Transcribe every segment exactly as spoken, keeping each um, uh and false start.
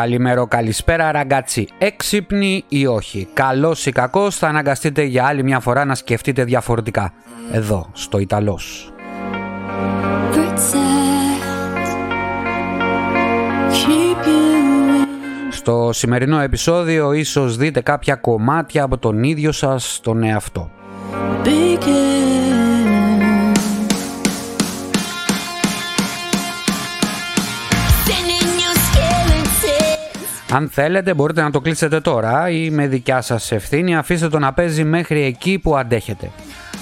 Καλημέρο, καλησπέρα ραγκάτσι. Έξυπνοι ή όχι, καλός ή κακός, θα αναγκαστείτε για άλλη μια φορά να σκεφτείτε διαφορετικά. Εδώ, στο Ιταλός. Στο σημερινό επεισόδιο ίσως δείτε κάποια κομμάτια από τον ίδιο σας τον εαυτό. Αν θέλετε μπορείτε να το κλείσετε τώρα ή με δικιά σας ευθύνη αφήστε το να παίζει μέχρι εκεί που αντέχετε.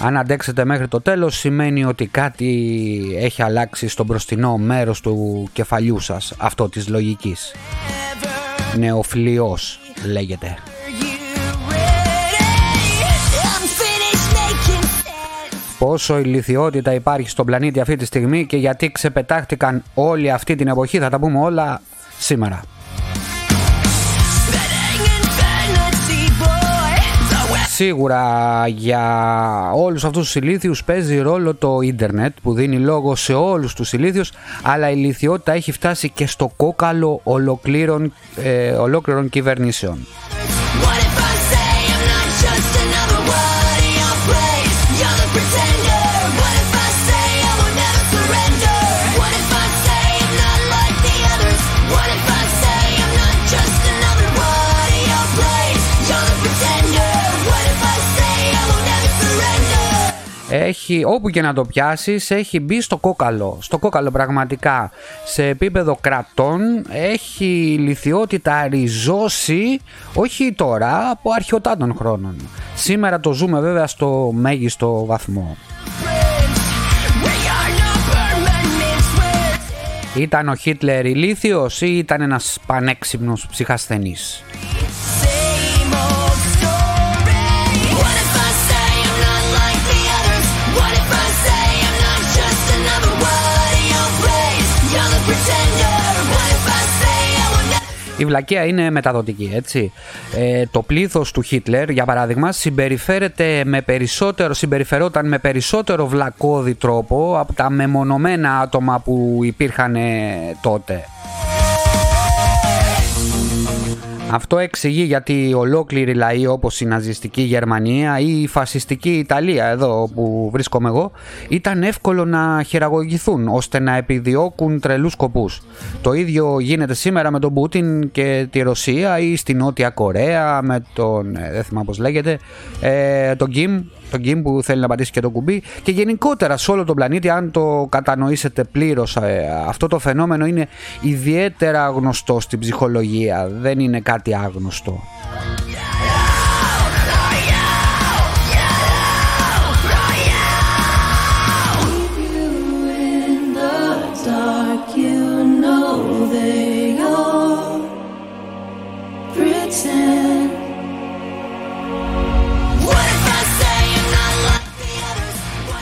Αν αντέξετε μέχρι το τέλος σημαίνει ότι κάτι έχει αλλάξει στο μπροστινό μέρος του κεφαλιού σας, αυτό της λογικής. Νεοφλοιός λέγεται. Πόσο ηλιθιότητα υπάρχει στον πλανήτη αυτή τη στιγμή και γιατί ξεπετάχτηκαν όλη αυτή την εποχή, θα τα πούμε όλα σήμερα. Σίγουρα για όλους αυτούς τους ηλίθιους παίζει ρόλο το ίντερνετ που δίνει λόγο σε όλους τους ηλίθιους, αλλά η ηλιθιότητα έχει φτάσει και στο κόκαλο ολοκλήρων, ε, ολόκληρων κυβερνήσεων. Έχει, όπου και να το πιάσεις, έχει μπει στο κόκαλο, στο κόκαλο πραγματικά. Σε επίπεδο κρατών έχει ηλιθιότητα ριζώσει, όχι τώρα, από αρχαιοτάτων χρόνων. Σήμερα το ζούμε βέβαια στο μέγιστο βαθμό. Ήταν ο Χίτλερ ηλίθιος ή ήταν ένας πανέξυπνος ψυχασθενής? Η βλακεία είναι μεταδοτική, έτσι. Ε, το πλήθος του Χίτλερ, για παράδειγμα, συμπεριφέρεται με περισσότερο, συμπεριφερόταν με περισσότερο βλακώδη τρόπο από τα μεμονωμένα άτομα που υπήρχαν τότε. Αυτό εξηγεί γιατί ολόκληροι λαοί όπως η ναζιστική Γερμανία ή η φασιστική Ιταλία, εδώ που βρίσκομαι εγώ, ήταν εύκολο να χειραγωγηθούν ώστε να επιδιώκουν τρελούς σκοπούς. Το ίδιο γίνεται σήμερα με τον Πούτιν και τη Ρωσία ή στη Νότια Κορέα με τον, δεν θυμάμαι πώς λέγεται, ε, τον Κιμ, τον Κιμ που θέλει να πατήσει και το κουμπί, και γενικότερα σε όλο τον πλανήτη. Αν το κατανοήσετε πλήρως, ε, αυτό το φαινόμενο είναι ιδιαίτερα γνωστό στην ψυχολογία, δεν είναι κάτι άγνωστο.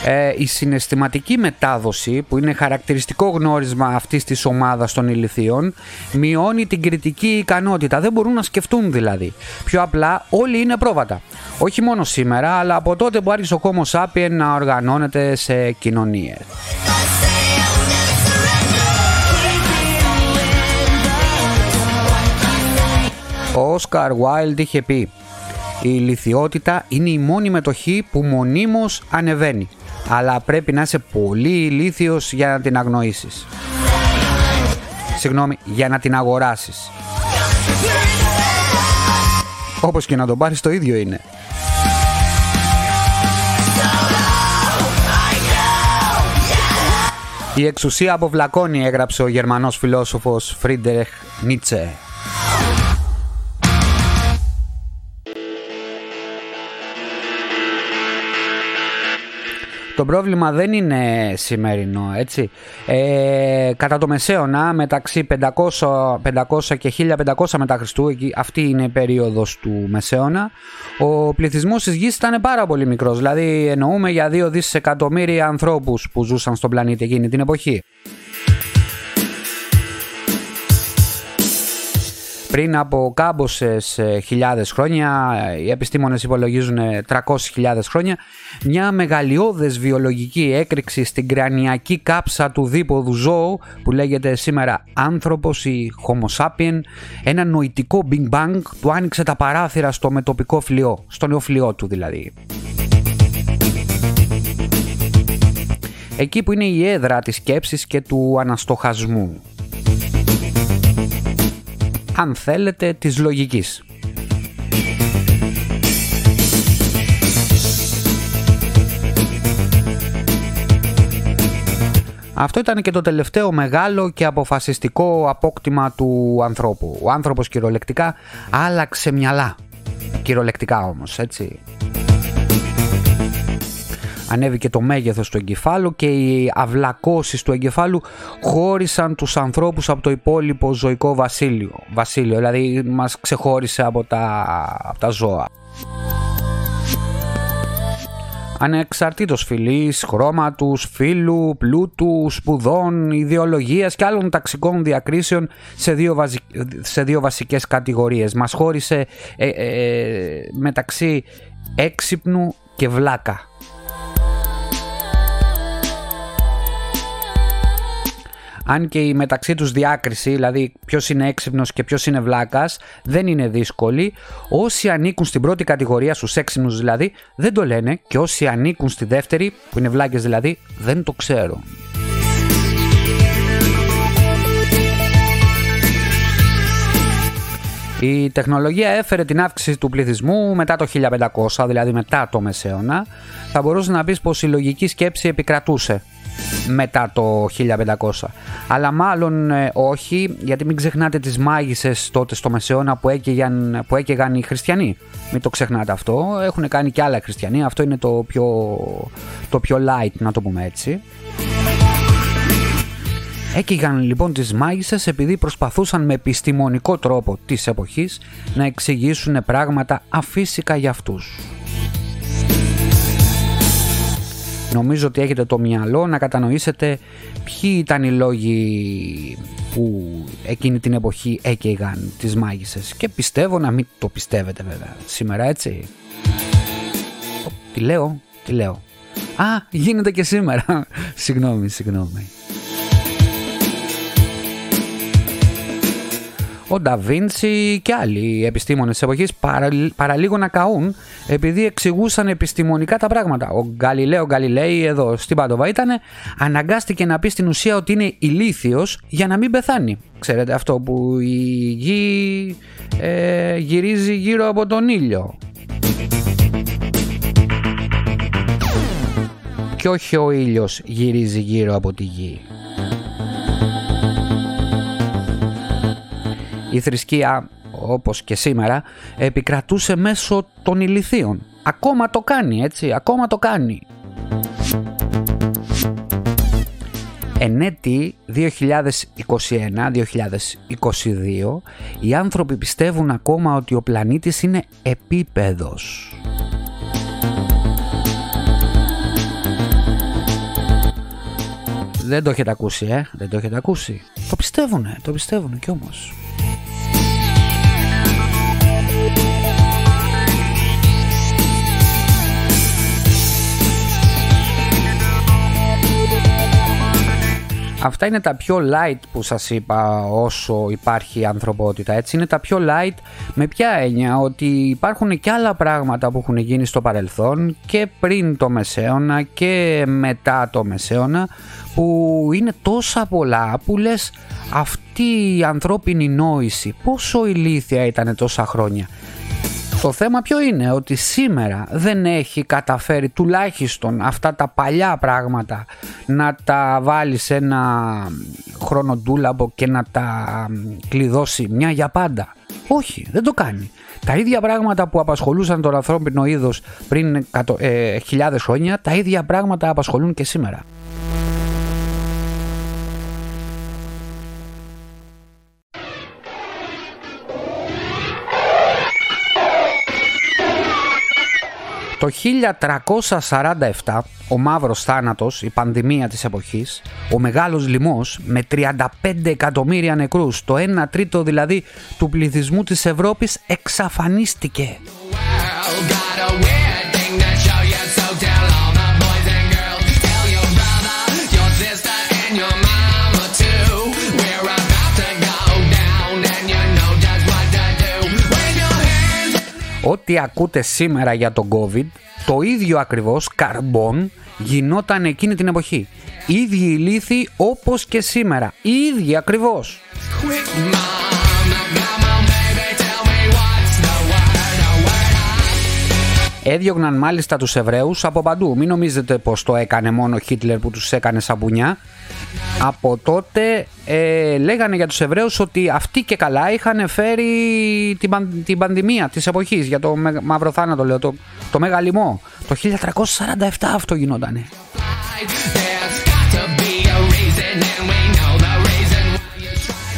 Ε, η συναισθηματική μετάδοση, που είναι χαρακτηριστικό γνώρισμα αυτής της ομάδας των ηλιθίων, μειώνει την κριτική ικανότητα. Δεν μπορούν να σκεφτούν δηλαδή. Πιο απλά, όλοι είναι πρόβατα. Όχι μόνο σήμερα, αλλά από τότε που άρχισε ο Homo sapiens να οργανώνεται σε κοινωνίες. Ο Όσκαρ Wilde είχε πει: η ηλιθιότητα είναι η μόνη μετοχή που μονίμως ανεβαίνει, αλλά πρέπει να είσαι πολύ ηλίθιος για να την αγνοήσεις. Συγγνώμη, για να την αγοράσεις. Όπως και να τον πάρεις το ίδιο είναι. Η εξουσία αποβλακώνει, έγραψε ο Γερμανός φιλόσοφος Φρίντριχ Νίτσε. Το πρόβλημα δεν είναι σημερινό, έτσι. Ε, κατά το Μεσαίωνα, μεταξύ πεντακόσια, πεντακόσια και χίλια πεντακόσια μετά Χριστού, εκεί, αυτή είναι η περίοδος του Μεσαίωνα, ο πληθυσμός της γης ήταν πάρα πολύ μικρός. Δηλαδή εννοούμε για δύο δισεκατομμύρια ανθρώπους που ζούσαν στον πλανήτη εκείνη την εποχή. Πριν από κάμποσες χιλιάδες χρόνια, οι επιστήμονες υπολογίζουν τριακόσιες χιλιάδες χρόνια, μια μεγαλειώδες βιολογική έκρηξη στην κρανιακή κάψα του δίποδου ζώου που λέγεται σήμερα άνθρωπος ή Homo sapien, ένα νοητικό Big Bang του άνοιξε τα παράθυρα στο μετοπικό φλοιό, στο νεοφλοιό του δηλαδή. Εκεί που είναι η έδρα της σκέψης και του αναστοχασμού, αν θέλετε της λογικής. Αυτό ήταν και το τελευταίο μεγάλο και αποφασιστικό απόκτημα του ανθρώπου. Ο άνθρωπος κυριολεκτικά άλλαξε μυαλά. Κυριολεκτικά όμως, έτσι. Ανέβηκε το μέγεθος του εγκεφάλου και οι αυλακώσεις του εγκεφάλου χώρισαν τους ανθρώπους από το υπόλοιπο ζωικό βασίλειο. Βασίλειο, δηλαδή μας ξεχώρισε από τα, από τα ζώα. Ανεξαρτήτως φυλής, χρώματος, φύλου, πλούτου, σπουδών, ιδεολογίας και άλλων ταξικών διακρίσεων σε δύο, βασι... σε δύο βασικές κατηγορίες. Μας χώρισε ε, ε, μεταξύ έξυπνου και βλάκα. Αν και η μεταξύ τους διάκριση, δηλαδή ποιος είναι έξυπνος και ποιος είναι βλάκας, δεν είναι δύσκολη. Όσοι ανήκουν στην πρώτη κατηγορία, στους έξυπνους δηλαδή, δεν το λένε, και όσοι ανήκουν στη δεύτερη, που είναι βλάκες δηλαδή, δεν το ξέρουν. Η τεχνολογία έφερε την αύξηση του πληθυσμού μετά το χίλια πεντακόσια, δηλαδή μετά το Μεσαίωνα. Θα μπορούσε να πεις πως η λογική σκέψη επικρατούσε μετά το χίλια πεντακόσια. Αλλά μάλλον ε, όχι, γιατί μην ξεχνάτε τις μάγισσες τότε στο Μεσαίωνα που έκαιγαν, που έκαιγαν οι χριστιανοί. Μην το ξεχνάτε αυτό, έχουν κάνει και άλλα χριστιανοί. Αυτό είναι το πιο, το πιο light, να το πούμε έτσι. Έκαιγαν λοιπόν τις μάγισσες επειδή προσπαθούσαν με επιστημονικό τρόπο της εποχής να εξηγήσουν πράγματα αφύσικα για αυτούς. Νομίζω ότι έχετε το μυαλό να κατανοήσετε ποιοι ήταν οι λόγοι που εκείνη την εποχή έκαιγαν τις μάγισσες. Και πιστεύω να μην το πιστεύετε βέβαια σήμερα, έτσι. Ο, τι λέω, τι λέω. Α, γίνεται και σήμερα. Συγγνώμη, συγγνώμη. Ο Ντα Βίντσι και άλλοι επιστήμονες της εποχής παραλίγο να καούν επειδή εξηγούσαν επιστημονικά τα πράγματα. Ο Γκαλιλαίο Γκαλιλέη εδώ στην Πάντοβα ήτανε, αναγκάστηκε να πει στην ουσία ότι είναι ηλίθιος για να μην πεθάνει. Ξέρετε αυτό που η γη ε, γυρίζει γύρω από τον ήλιο. Και όχι ο ήλιος γυρίζει γύρω από τη γη. Η θρησκεία, όπως και σήμερα, επικρατούσε μέσω των ηλιθείων. Ακόμα το κάνει, έτσι, ακόμα το κάνει. Εν έτη δύο χιλιάδες είκοσι ένα δύο χιλιάδες είκοσι δύο, οι άνθρωποι πιστεύουν ακόμα ότι ο πλανήτης είναι επίπεδος. Δεν το έχετε ακούσει, ε, δεν το έχετε ακούσει. Το πιστεύουνε, το πιστεύουνε κι όμως. Αυτά είναι τα πιο light που σας είπα όσο υπάρχει η ανθρωπότητα, έτσι, είναι τα πιο light. Με ποια έννοια? Ότι υπάρχουν και άλλα πράγματα που έχουν γίνει στο παρελθόν και πριν το Μεσαίωνα και μετά το Μεσαίωνα, που είναι τόσα πολλά που λες, αυτή η ανθρώπινη νόηση πόσο ηλίθια ήταν τόσα χρόνια. Το θέμα ποιο είναι? Ότι σήμερα δεν έχει καταφέρει τουλάχιστον αυτά τα παλιά πράγματα να τα βάλει σε ένα χρονοτούλαμπο και να τα κλειδώσει μια για πάντα. Όχι, δεν το κάνει. Τα ίδια πράγματα που απασχολούσαν τον ανθρώπινο είδος πριν ε, χιλιάδες χρόνια, τα ίδια πράγματα απασχολούν και σήμερα. Το χίλια τριακόσια σαράντα επτά, ο μαύρος θάνατος, η πανδημία της εποχής, ο μεγάλος λοιμός με τριάντα πέντε εκατομμύρια νεκρούς, το ένα τρίτο δηλαδή του πληθυσμού της Ευρώπης, εξαφανίστηκε. Ό,τι ακούτε σήμερα για τον COVID, το ίδιο ακριβώς καρμπόν γινόταν εκείνη την εποχή. Ίδιοι οι λύθοι όπως και σήμερα. Ίδιοι ακριβώς. Έδιωγναν μάλιστα τους Εβραίους από παντού. Μην νομίζετε πως το έκανε μόνο ο Χίτλερ που τους έκανε σαμπουνιά. Από τότε ε, λέγανε για τους Εβραίους ότι αυτοί και καλά είχαν φέρει την, παν, την πανδημία της εποχής, για το με, μαύρο θάνατο λέω, το, το Μέγα Λοιμό. Το χίλια τριακόσια σαράντα επτά αυτό γινότανε.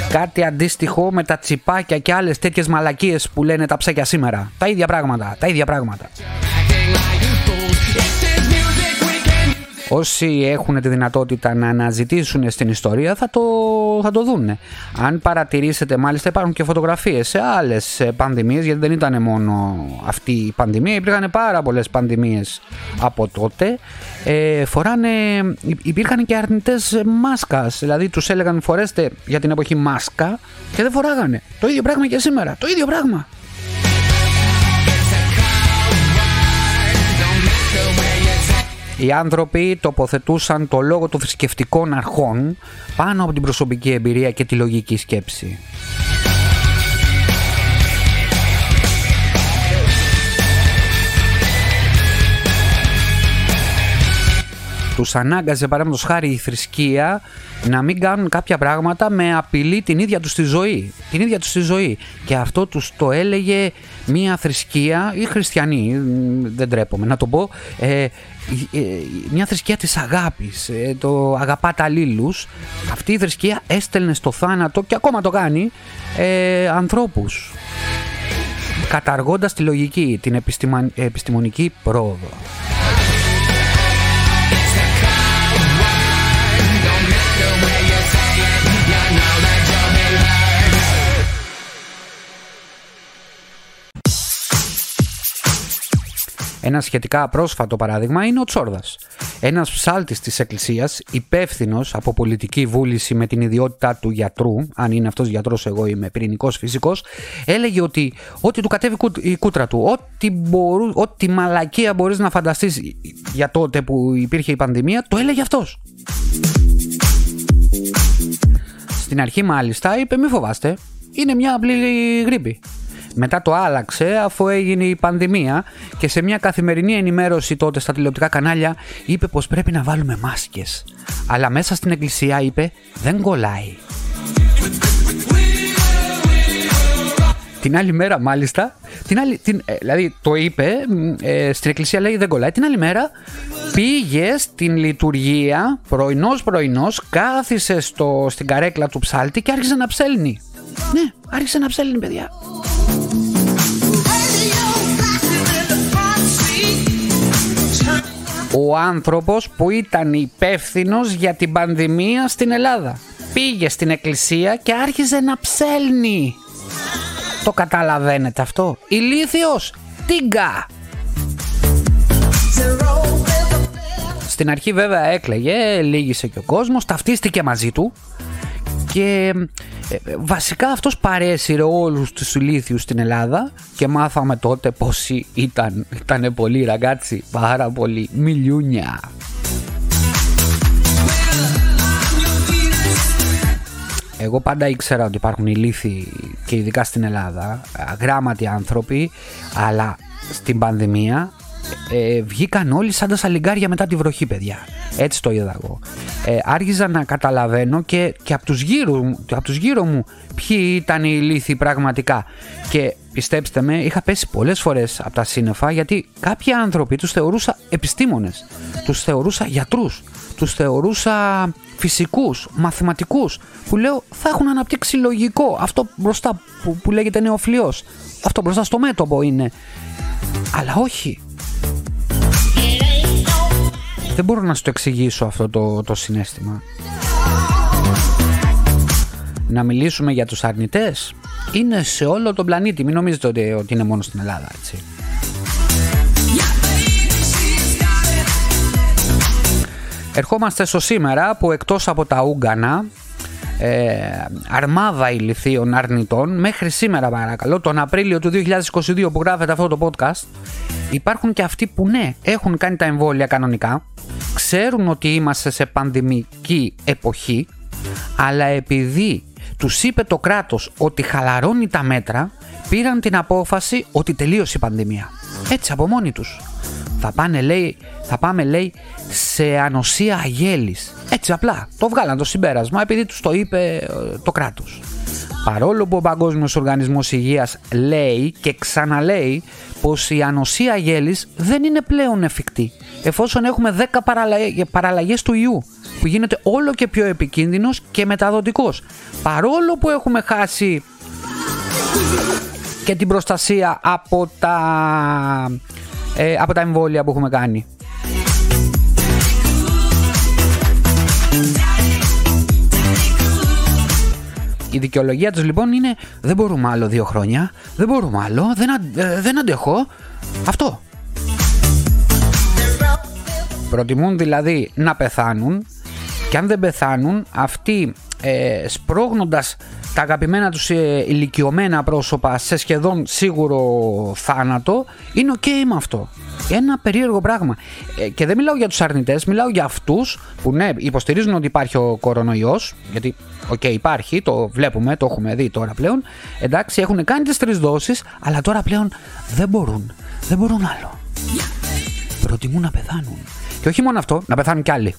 Κάτι αντίστοιχο με τα τσιπάκια και άλλες τέτοιες μαλακίες που λένε τα ψέκια σήμερα. Τα ίδια πράγματα, τα ίδια πράγματα. Όσοι έχουν τη δυνατότητα να αναζητήσουν στην ιστορία θα το, θα το δούνε. Αν παρατηρήσετε, μάλιστα υπάρχουν και φωτογραφίες σε άλλες πανδημίες, γιατί δεν ήταν μόνο αυτή η πανδημία, υπήρχαν πάρα πολλές πανδημίες από τότε. Ε, φοράνε, υπήρχαν και αρνητές μάσκας, δηλαδή τους έλεγαν φορέστε για την εποχή μάσκα και δεν φοράγανε. Το ίδιο πράγμα και σήμερα, το ίδιο πράγμα. Οι άνθρωποι τοποθετούσαν το λόγο των θρησκευτικών αρχών πάνω από την προσωπική εμπειρία και τη λογική σκέψη. Τους ανάγκαζε παραδείγματος χάρη η θρησκεία να μην κάνουν κάποια πράγματα με απειλή την ίδια τους τη ζωή. Την ίδια τους τη ζωή. Και αυτό τους το έλεγε μία θρησκεία, οι χριστιανοί, δεν τρέπομαι να το πω, ε, ε, μια θρησκεία της αγάπης, ε, το αγαπάτε αλλήλους. Αυτή η θρησκεία έστελνε στο θάνατο και ακόμα το κάνει ε, ανθρώπους. Καταργώντας τη λογική, την επιστημα, επιστημονική πρόοδο. Ένα σχετικά πρόσφατο παράδειγμα είναι ο Τσόρδας. Ένας ψάλτης της Εκκλησίας, υπεύθυνος από πολιτική βούληση με την ιδιότητα του γιατρού, αν είναι αυτός γιατρός, εγώ είμαι πυρηνικός φυσικός, έλεγε ότι ό,τι του κατέβει η κούτρα του, ό,τι, μπορού, ό,τι μαλακία μπορείς να φανταστείς για τότε που υπήρχε η πανδημία, το έλεγε αυτός. Στην αρχή μάλιστα είπε μη φοβάστε, είναι μια απλή γρήπη. Μετά το άλλαξε αφού έγινε η πανδημία και σε μια καθημερινή ενημέρωση τότε στα τηλεοπτικά κανάλια είπε πως πρέπει να βάλουμε μάσκες. Αλλά μέσα στην εκκλησία είπε δεν κολλάει. Την άλλη μέρα μάλιστα, την άλλη, την, ε, δηλαδή το είπε, ε, στην εκκλησία λέει δεν κολλάει. Την άλλη μέρα πήγε στην λειτουργία πρωινός πρωινός, κάθισε στο, στην καρέκλα του ψάλτη και άρχισε να ψέλνει. Ναι, άρχισε να ψέλνει παιδιά. Ο άνθρωπος που ήταν υπεύθυνος για την πανδημία στην Ελλάδα πήγε στην εκκλησία και άρχιζε να ψέλνει. Το καταλαβαίνετε αυτό? Ηλίθιος, τίγκα. Στην αρχή βέβαια έκλαιγε, λύγησε και ο κόσμος, ταυτίστηκε μαζί του. Και βασικά αυτός παρέσυρε όλους τους ηλίθιους στην Ελλάδα και μάθαμε τότε πόσοι ήταν. Ήτανε πολλοί ραγκάτσι, πάρα πολλοί, μιλιούνια. Εγώ πάντα ήξερα ότι υπάρχουν ηλίθιοι και ειδικά στην Ελλάδα, αγράμματοι άνθρωποι, αλλά στην πανδημία ε, βγήκαν όλοι σαν τα σαλιγκάρια μετά τη βροχή παιδιά. Έτσι το είδα εγώ. Ε, άρχιζα να καταλαβαίνω και, και από τους γύρω, απ' τους γύρω μου ποιοι ήταν οι ηλίθιοι πραγματικά. Και πιστέψτε με, είχα πέσει πολλές φορές από τα σύννεφα γιατί κάποιοι άνθρωποι τους θεωρούσα επιστήμονες, τους θεωρούσα γιατρούς, τους θεωρούσα φυσικούς, μαθηματικούς, που λέω θα έχουν αναπτύξει λογικό. Αυτό μπροστά που, που λέγεται νεοφλοιός, αυτό μπροστά στο μέτωπο είναι. Αλλά όχι. Δεν μπορώ να σου το εξηγήσω αυτό το, το συναίσθημα. Να μιλήσουμε για τους αρνητές. Είναι σε όλο τον πλανήτη. Μην νομίζετε ότι, ότι είναι μόνο στην Ελλάδα, έτσι. Ερχόμαστε στο σήμερα που εκτός από τα Ούγκανα, ε, αρμάδα ηλιθίων αρνητών, μέχρι σήμερα παρακαλώ, τον Απρίλιο του δύο χιλιάδες είκοσι δύο που γράφεται αυτό το podcast, υπάρχουν και αυτοί που ναι, έχουν κάνει τα εμβόλια κανονικά, ξέρουν ότι είμαστε σε πανδημική εποχή, αλλά επειδή τους είπε το κράτος ότι χαλαρώνει τα μέτρα, πήραν την απόφαση ότι τελείωσε η πανδημία. Έτσι από μόνοι τους. Θα, πάνε, λέει, θα πάμε λέει σε ανοσία αγέλης. Έτσι απλά το βγάλαν το συμπέρασμα επειδή τους το είπε το κράτος. Παρόλο που ο Παγκόσμιος Οργανισμός Υγείας λέει και ξαναλέει πως η ανοσία αγέλης δεν είναι πλέον εφικτή, εφόσον έχουμε δέκα παραλλαγές του ιού που γίνεται όλο και πιο επικίνδυνος και μεταδοτικός. Παρόλο που έχουμε χάσει και την προστασία από τα... Ε, από τα εμβόλια που έχουμε κάνει. Η δικαιολογία τους λοιπόν είναι δεν μπορούμε άλλο δύο χρόνια, δεν μπορούμε άλλο, δεν, αν, ε, δεν αντέχω. Αυτό. Προτιμούν δηλαδή να πεθάνουν και αν δεν πεθάνουν αυτοί ε, σπρώχνοντας τα αγαπημένα τους ε, ηλικιωμένα πρόσωπα σε σχεδόν σίγουρο θάνατο, είναι ok με αυτό. Ένα περίεργο πράγμα. Ε, και δεν μιλάω για τους αρνητές, μιλάω για αυτούς που ναι, υποστηρίζουν ότι υπάρχει ο κορονοϊός, γιατί ok υπάρχει, το βλέπουμε, το έχουμε δει τώρα πλέον, εντάξει, έχουν κάνει τις τρεις δόσεις, αλλά τώρα πλέον δεν μπορούν, δεν μπορούν άλλο. Προτιμούν να πεθάνουν. Και όχι μόνο αυτό, να πεθάνουν κι άλλοι.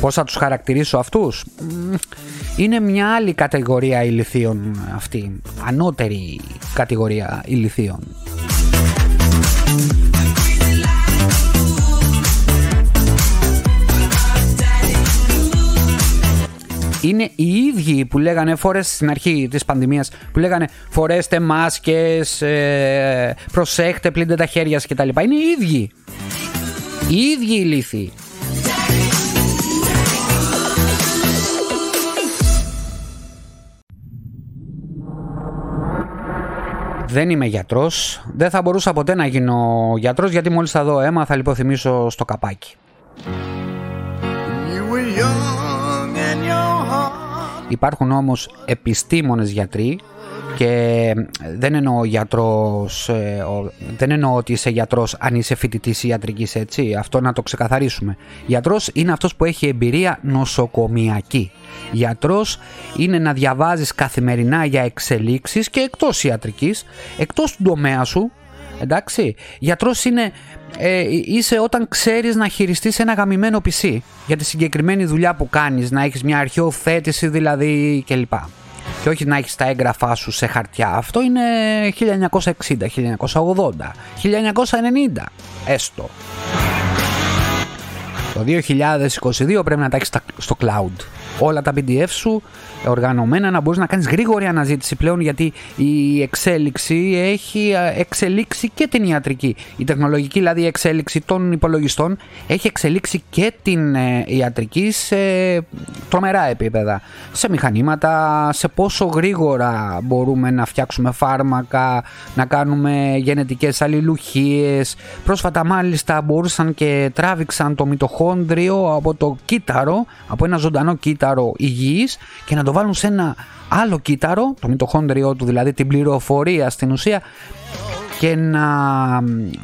Πώς θα τους χαρακτηρίσω αυτούς? Είναι μια άλλη κατηγορία ηλιθίων αυτή. Ανώτερη κατηγορία ηλιθίων. Είναι οι ίδιοι που λέγανε φορές στην αρχή της πανδημίας, που λέγανε φορέστε μάσκες, προσέχτε, πλύντε τα χέρια σας κτλ. Είναι οι ίδιοι. Οι ίδιοι ηλίθιοι. Δεν είμαι γιατρός, δεν θα μπορούσα ποτέ να γίνω γιατρός, γιατί μόλις θα δω αίμα θα λιποθυμίσω στο καπάκι. Υπάρχουν όμως επιστήμονες γιατροί, και δεν εννοώ γιατρός, δεν εννοώ ότι είσαι γιατρός αν είσαι φοιτητής ιατρικής, έτσι, αυτό να το ξεκαθαρίσουμε. Γιατρός είναι αυτός που έχει εμπειρία νοσοκομιακή. Γιατρός είναι να διαβάζεις καθημερινά για εξελίξεις και εκτός ιατρικής, εκτός του τομέα σου, εντάξει. Γιατρός είναι, ε, είσαι όταν ξέρεις να χειριστείς ένα γαμημένο πισί για τη συγκεκριμένη δουλειά που κάνεις, να έχεις μια αρχαιοθέτηση δηλαδή κλπ. Και όχι να έχεις τα έγγραφά σου σε χαρτιά. Αυτό είναι χίλια εννιακόσια εξήντα, χίλια εννιακόσια ογδόντα, χίλια εννιακόσια ενενήντα έστω. Το δύο χιλιάδες είκοσι δύο πρέπει να τα έχεις στο cloud. Όλα τα πι ντι εφ σου οργανωμένα να μπορείς να κάνεις γρήγορη αναζήτηση πλέον, γιατί η εξέλιξη έχει εξελίξει και την ιατρική. Η τεχνολογική δηλαδή εξέλιξη των υπολογιστών έχει εξελίξει και την ε, ιατρική σε τρομερά επίπεδα. Σε μηχανήματα, σε πόσο γρήγορα μπορούμε να φτιάξουμε φάρμακα, να κάνουμε γενετικές αλληλουχίες. Πρόσφατα μάλιστα μπορούσαν και τράβηξαν το μυτοχόνδριο από το κύτταρο, από ένα ζωντανό κύτταρο υγιής, και να το βάλουν σε ένα άλλο κύτταρο, το μυτοχόνδριό του δηλαδή, την πληροφορία στην ουσία, και να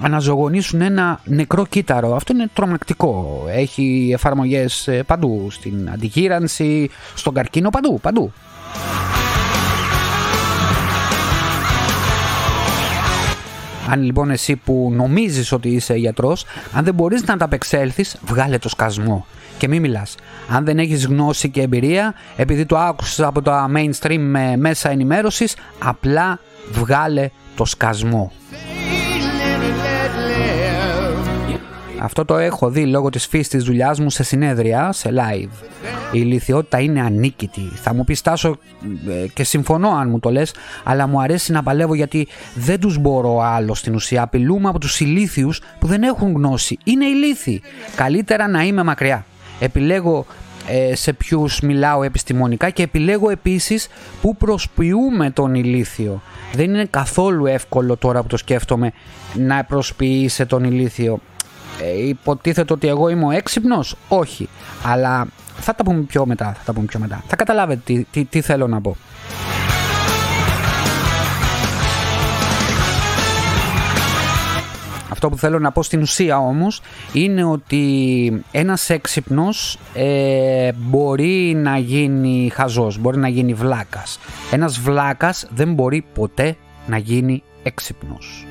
αναζωογονήσουν ένα νεκρό κύτταρο. Αυτό είναι τρομακτικό. Έχει εφαρμογές παντού, στην αντιγύρανση, στον καρκίνο, παντού, παντού. Αν λοιπόν εσύ που νομίζεις ότι είσαι γιατρός, αν δεν μπορείς να ανταπεξέλθεις, βγάλε το σκασμό και μη μιλάς. Αν δεν έχεις γνώση και εμπειρία, επειδή το άκουσες από τα mainstream μέσα ενημέρωσης, απλά βγάλε το σκασμό. Αυτό το έχω δει λόγω της φύσης της δουλειάς μου σε συνέδρια, σε live. Η ηλιθιότητα είναι ανίκητη. Θα μου πεις Τάσο, και συμφωνώ αν μου το λες, αλλά μου αρέσει να παλεύω γιατί δεν τους μπορώ άλλο στην ουσία. Απειλούμε από τους ηλίθιους που δεν έχουν γνώση. Είναι ηλίθιοι. Καλύτερα να είμαι μακριά. Επιλέγω ε, σε ποιους μιλάω επιστημονικά και επιλέγω επίσης που προσποιούμε τον ηλίθιο. Δεν είναι καθόλου εύκολο τώρα που το σκέφτομαι να προσποιείσαι τον ηλίθιο. Ε, υποτίθεται ότι εγώ είμαι ο έξυπνος. Όχι. Αλλά θα τα πούμε πιο μετά. Θα, τα πούμε πιο μετά. Θα καταλάβετε τι, τι, τι θέλω να πω. Αυτό που θέλω να πω στην ουσία όμως είναι ότι ένας έξυπνος ε, μπορεί να γίνει χαζός, μπορεί να γίνει βλάκας. Ένας βλάκας δεν μπορεί ποτέ να γίνει έξυπνος.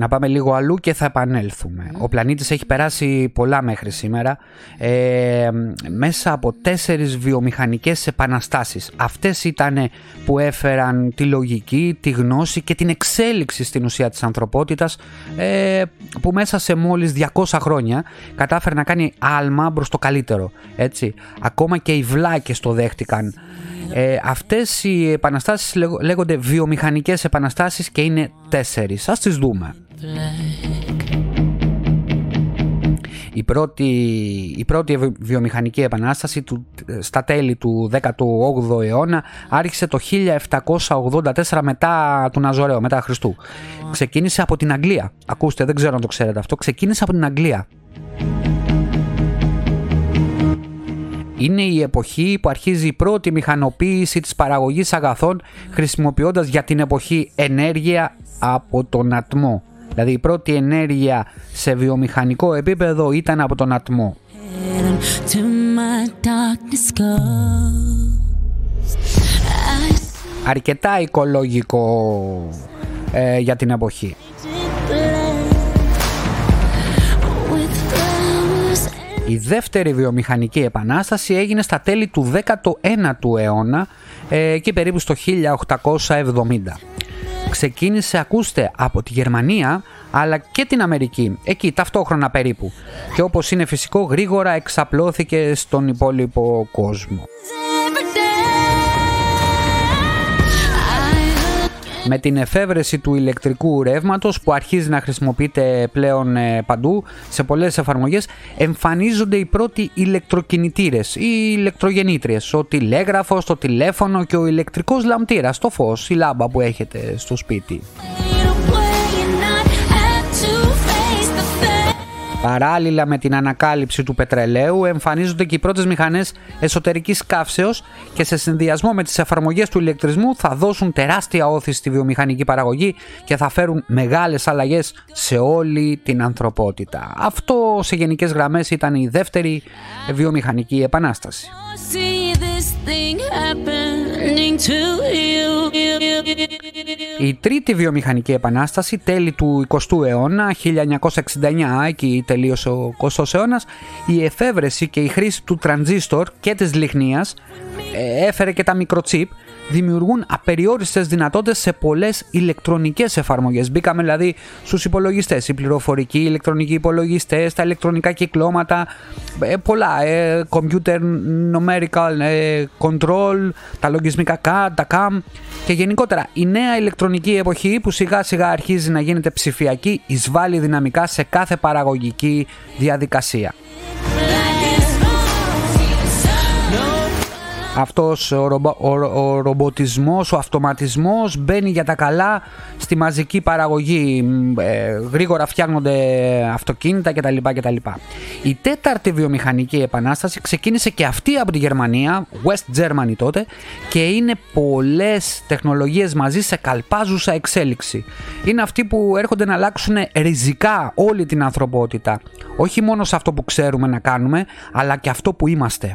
Να πάμε λίγο αλλού και θα επανέλθουμε. Ο πλανήτης έχει περάσει πολλά μέχρι σήμερα ε, μέσα από τέσσερις βιομηχανικές επαναστάσεις. Αυτές ήταν που έφεραν τη λογική, τη γνώση και την εξέλιξη στην ουσία της ανθρωπότητας ε, που μέσα σε μόλις διακόσια χρόνια κατάφερε να κάνει άλμα προς το καλύτερο. Έτσι. Ακόμα και οι βλάκες το δέχτηκαν. Ε, αυτές οι επαναστάσεις λέγονται βιομηχανικές επαναστάσεις και είναι τέσσερις. Ας τις δούμε. Η πρώτη, η πρώτη βιομηχανική επανάσταση του, στα τέλη του δέκατου όγδοου αιώνα άρχισε το χίλια επτακόσια ογδόντα τέσσερα μετά τον Αζωραίο, μετά Χριστού. Ξεκίνησε από την Αγγλία. Ακούστε, δεν ξέρω αν το ξέρετε αυτό. Ξεκίνησε από την Αγγλία. Είναι η εποχή που αρχίζει η πρώτη μηχανοποίηση της παραγωγής αγαθών χρησιμοποιώντας για την εποχή ενέργεια από τον ατμό. Δηλαδή η πρώτη ενέργεια σε βιομηχανικό επίπεδο ήταν από τον ατμό. Αρκετά οικολογικό ε, για την εποχή. Η δεύτερη βιομηχανική επανάσταση έγινε στα τέλη του δέκατου ένατου αιώνα, εκεί περίπου στο χίλια οκτακόσια εβδομήντα. Ξεκίνησε, ακούστε, από τη Γερμανία αλλά και την Αμερική, εκεί ταυτόχρονα περίπου. Και όπως είναι φυσικό, γρήγορα εξαπλώθηκε στον υπόλοιπο κόσμο. Με την εφεύρεση του ηλεκτρικού ρεύματος που αρχίζει να χρησιμοποιείται πλέον παντού σε πολλές εφαρμογές, εμφανίζονται οι πρώτοι ηλεκτροκινητήρες ή ηλεκτρογεννήτριες, ο τηλέγραφος, το τηλέφωνο και ο ηλεκτρικός λαμπτήρας, το φως, η λάμπα που έχετε στο σπίτι. Παράλληλα με την ανακάλυψη του πετρελαίου εμφανίζονται και οι πρώτες μηχανές εσωτερικής καύσεως και σε συνδυασμό με τις εφαρμογές του ηλεκτρισμού θα δώσουν τεράστια όθηση στη βιομηχανική παραγωγή και θα φέρουν μεγάλες αλλαγές σε όλη την ανθρωπότητα. Αυτό σε γενικές γραμμές ήταν η δεύτερη βιομηχανική επανάσταση. Η τρίτη βιομηχανική επανάσταση, τέλη του εικοστού αιώνα, χίλια εννιακόσια εξήντα εννιά, εκεί τελείωσε ο εικοστός αιώνας, η εφεύρεση και η χρήση του τρανζίστορ και της λιχνίας, έφερε και τα μικροτσίπ, δημιουργούν απεριόριστες δυνατότητες σε πολλές ηλεκτρονικές εφαρμογές. Μπήκαμε δηλαδή στους υπολογιστές, οι πληροφορικοί, οι ηλεκτρονικοί υπολογιστές, τα ηλεκτρονικά κυκλώματα, πολλά, ε, computer numerical ε, control, τα λογισμικά σι έι ντι, τα σι έι εμ και γενικότερα η νέα ηλεκτρονική εποχή που σιγά σιγά αρχίζει να γίνεται ψηφιακή εισβάλλει δυναμικά σε κάθε παραγωγική διαδικασία. Αυτός ο, ρομπο, ο, ο ρομποτισμός, ο αυτοματισμός μπαίνει για τα καλά στη μαζική παραγωγή. Ε, γρήγορα φτιάχνονται αυτοκίνητα κτλ, κτλ. Η τέταρτη βιομηχανική επανάσταση ξεκίνησε και αυτή από τη Γερμανία, West Germany τότε, και είναι πολλές τεχνολογίες μαζί σε καλπάζουσα εξέλιξη. Είναι αυτοί που έρχονται να αλλάξουν ριζικά όλη την ανθρωπότητα. Όχι μόνο σε αυτό που ξέρουμε να κάνουμε, αλλά και αυτό που είμαστε.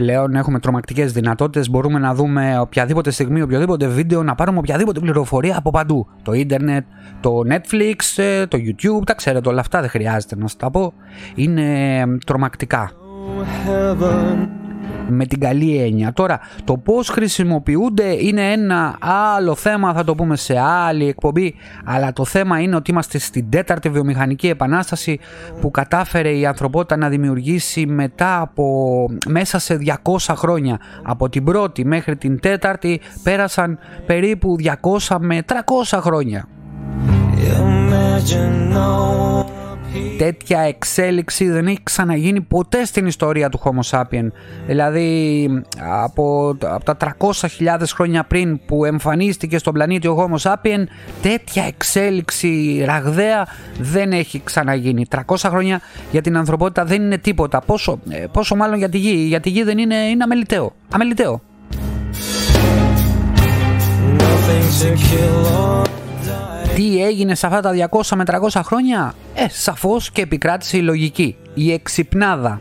πλέον έχουμε τρομακτικές δυνατότητες. Μπορούμε να δούμε οποιαδήποτε στιγμή, οποιοδήποτε βίντεο, να πάρουμε οποιαδήποτε πληροφορία από παντού. Το ίντερνετ, το Netflix, το YouTube, τα ξέρετε όλα αυτά, δεν χρειάζεται να σας τα πω. Είναι τρομακτικά. Oh, με την καλή έννοια. Τώρα, το πώς χρησιμοποιούνται είναι ένα άλλο θέμα, θα το πούμε σε άλλη εκπομπή, αλλά το θέμα είναι ότι είμαστε στην τέταρτη βιομηχανική επανάσταση που κατάφερε η ανθρωπότητα να δημιουργήσει μετά από μέσα σε διακόσια χρόνια. Από την πρώτη μέχρι την τέταρτη πέρασαν περίπου διακόσια με τριακόσια χρόνια. Τέτοια εξέλιξη δεν έχει ξαναγίνει ποτέ στην ιστορία του Homo Sapien. Δηλαδή από, από τα τριακόσιες χιλιάδες χρόνια πριν που εμφανίστηκε στον πλανήτη ο Homo Sapien, τέτοια εξέλιξη ραγδαία δεν έχει ξαναγίνει. τριακόσια χρόνια για την ανθρωπότητα δεν είναι τίποτα. Πόσο, πόσο μάλλον για τη γη. Για τη γη δεν είναι, είναι αμεληταίο. αμεληταίο. Τι έγινε σε αυτά τα διακόσια με τριακόσια χρόνια? Ε, σαφώς και επικράτησε η λογική. Η εξυπνάδα.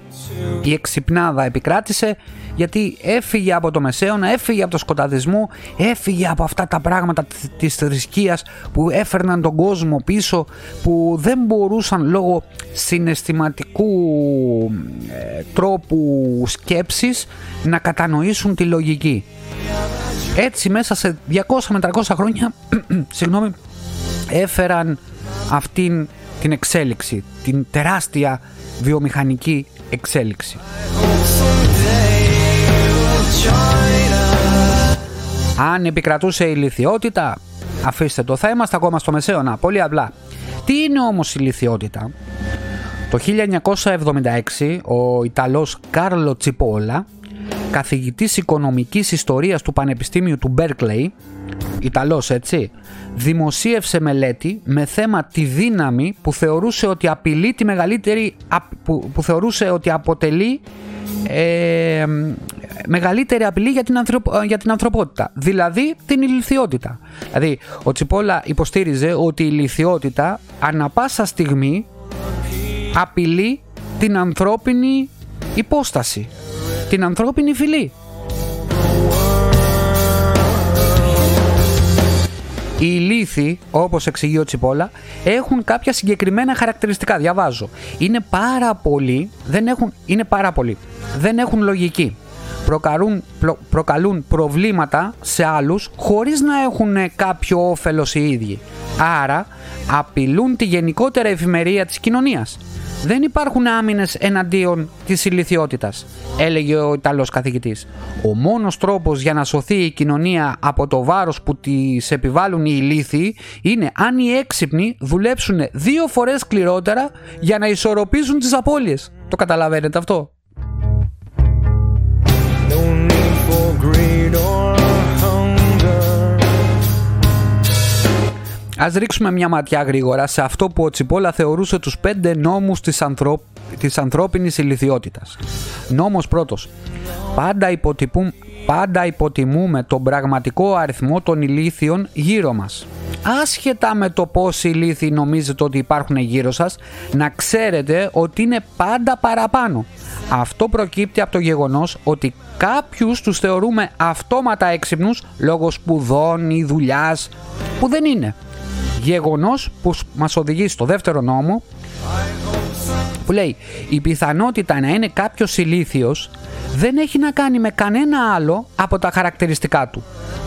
Η εξυπνάδα επικράτησε, γιατί έφυγε από το μεσαίωνα, έφυγε από το σκοταδισμό, έφυγε από αυτά τα πράγματα της θρησκείας που έφερναν τον κόσμο πίσω, που δεν μπορούσαν λόγω συναισθηματικού ε, τρόπου σκέψης να κατανοήσουν τη λογική. Έτσι μέσα σε διακόσια με τριακόσια χρόνια συγγνώμη, έφεραν αυτήν την εξέλιξη, την τεράστια βιομηχανική εξέλιξη. Αν επικρατούσε η λιθιότητα, αφήστε το, θα είμαστε ακόμα στο μεσαίωνα, πολύ απλά. Τι είναι όμως η λιθιότητα? Το χίλια εννιακόσια εβδομήντα έξι ο Ιταλός Κάρλο Τσιπόλα, καθηγητής οικονομικής ιστορίας του Πανεπιστήμιου του Μπέρκλεϊ, Ιταλός έτσι, δημοσίευσε μελέτη με θέμα τη δύναμη που θεωρούσε ότι απειλεί τη μεγαλύτερη, που, που θεωρούσε ότι αποτελεί ε, μεγαλύτερη απειλή για την, ανθρωπο, για την ανθρωπότητα, δηλαδή την ηλιθιότητα. Δηλαδή ο Τσιπόλα υποστήριζε ότι η ηλιθιότητα ανα πάσα στιγμή απειλεί την ανθρώπινη υπόσταση, την ανθρώπινη φυλή. Οι λίθοι, όπως εξηγεί ο Τσιπόλα, έχουν κάποια συγκεκριμένα χαρακτηριστικά. Διαβάζω. Είναι πάρα πολλοί, δεν έχουν, είναι πάρα πολλοί, δεν έχουν λογική. Προκαλούν, προ, προκαλούν προβλήματα σε άλλους χωρίς να έχουν κάποιο όφελος οι ίδιοι. Άρα απειλούν τη γενικότερα ευημερία της κοινωνίας. Δεν υπάρχουν άμυνες εναντίον της ηλιθιότητας, έλεγε ο Ιταλός καθηγητής. Ο μόνος τρόπος για να σωθεί η κοινωνία από το βάρος που τις επιβάλλουν οι ηλίθιοι είναι αν οι έξυπνοι δουλέψουν δύο φορές σκληρότερα για να ισορροπήσουν τις απώλειες. Το καταλαβαίνετε αυτό? Ας ρίξουμε μια ματιά γρήγορα σε αυτό που ο Τσιπόλα θεωρούσε τους πέντε νόμους της, ανθρω... της ανθρώπινης ηλιθιότητας. Νόμος πρώτος. Πάντα, υποτιμού... Πάντα υποτιμούμε τον πραγματικό αριθμό των ηλίθιων γύρω μας. Άσχετα με το πόσοι ηλίθιοι νομίζετε ότι υπάρχουν γύρω σας, να ξέρετε ότι είναι πάντα παραπάνω. Αυτό προκύπτει από το γεγονός ότι κάποιους τους θεωρούμε αυτόματα έξυπνους λόγω σπουδών ή δουλειάς, που δεν είναι. Γεγονός που μας οδηγεί στο δεύτερο νόμο που λέει: η πιθανότητα να είναι κάποιος ηλίθιος δεν έχει να κάνει με κανένα άλλο από τα χαρακτηριστικά του.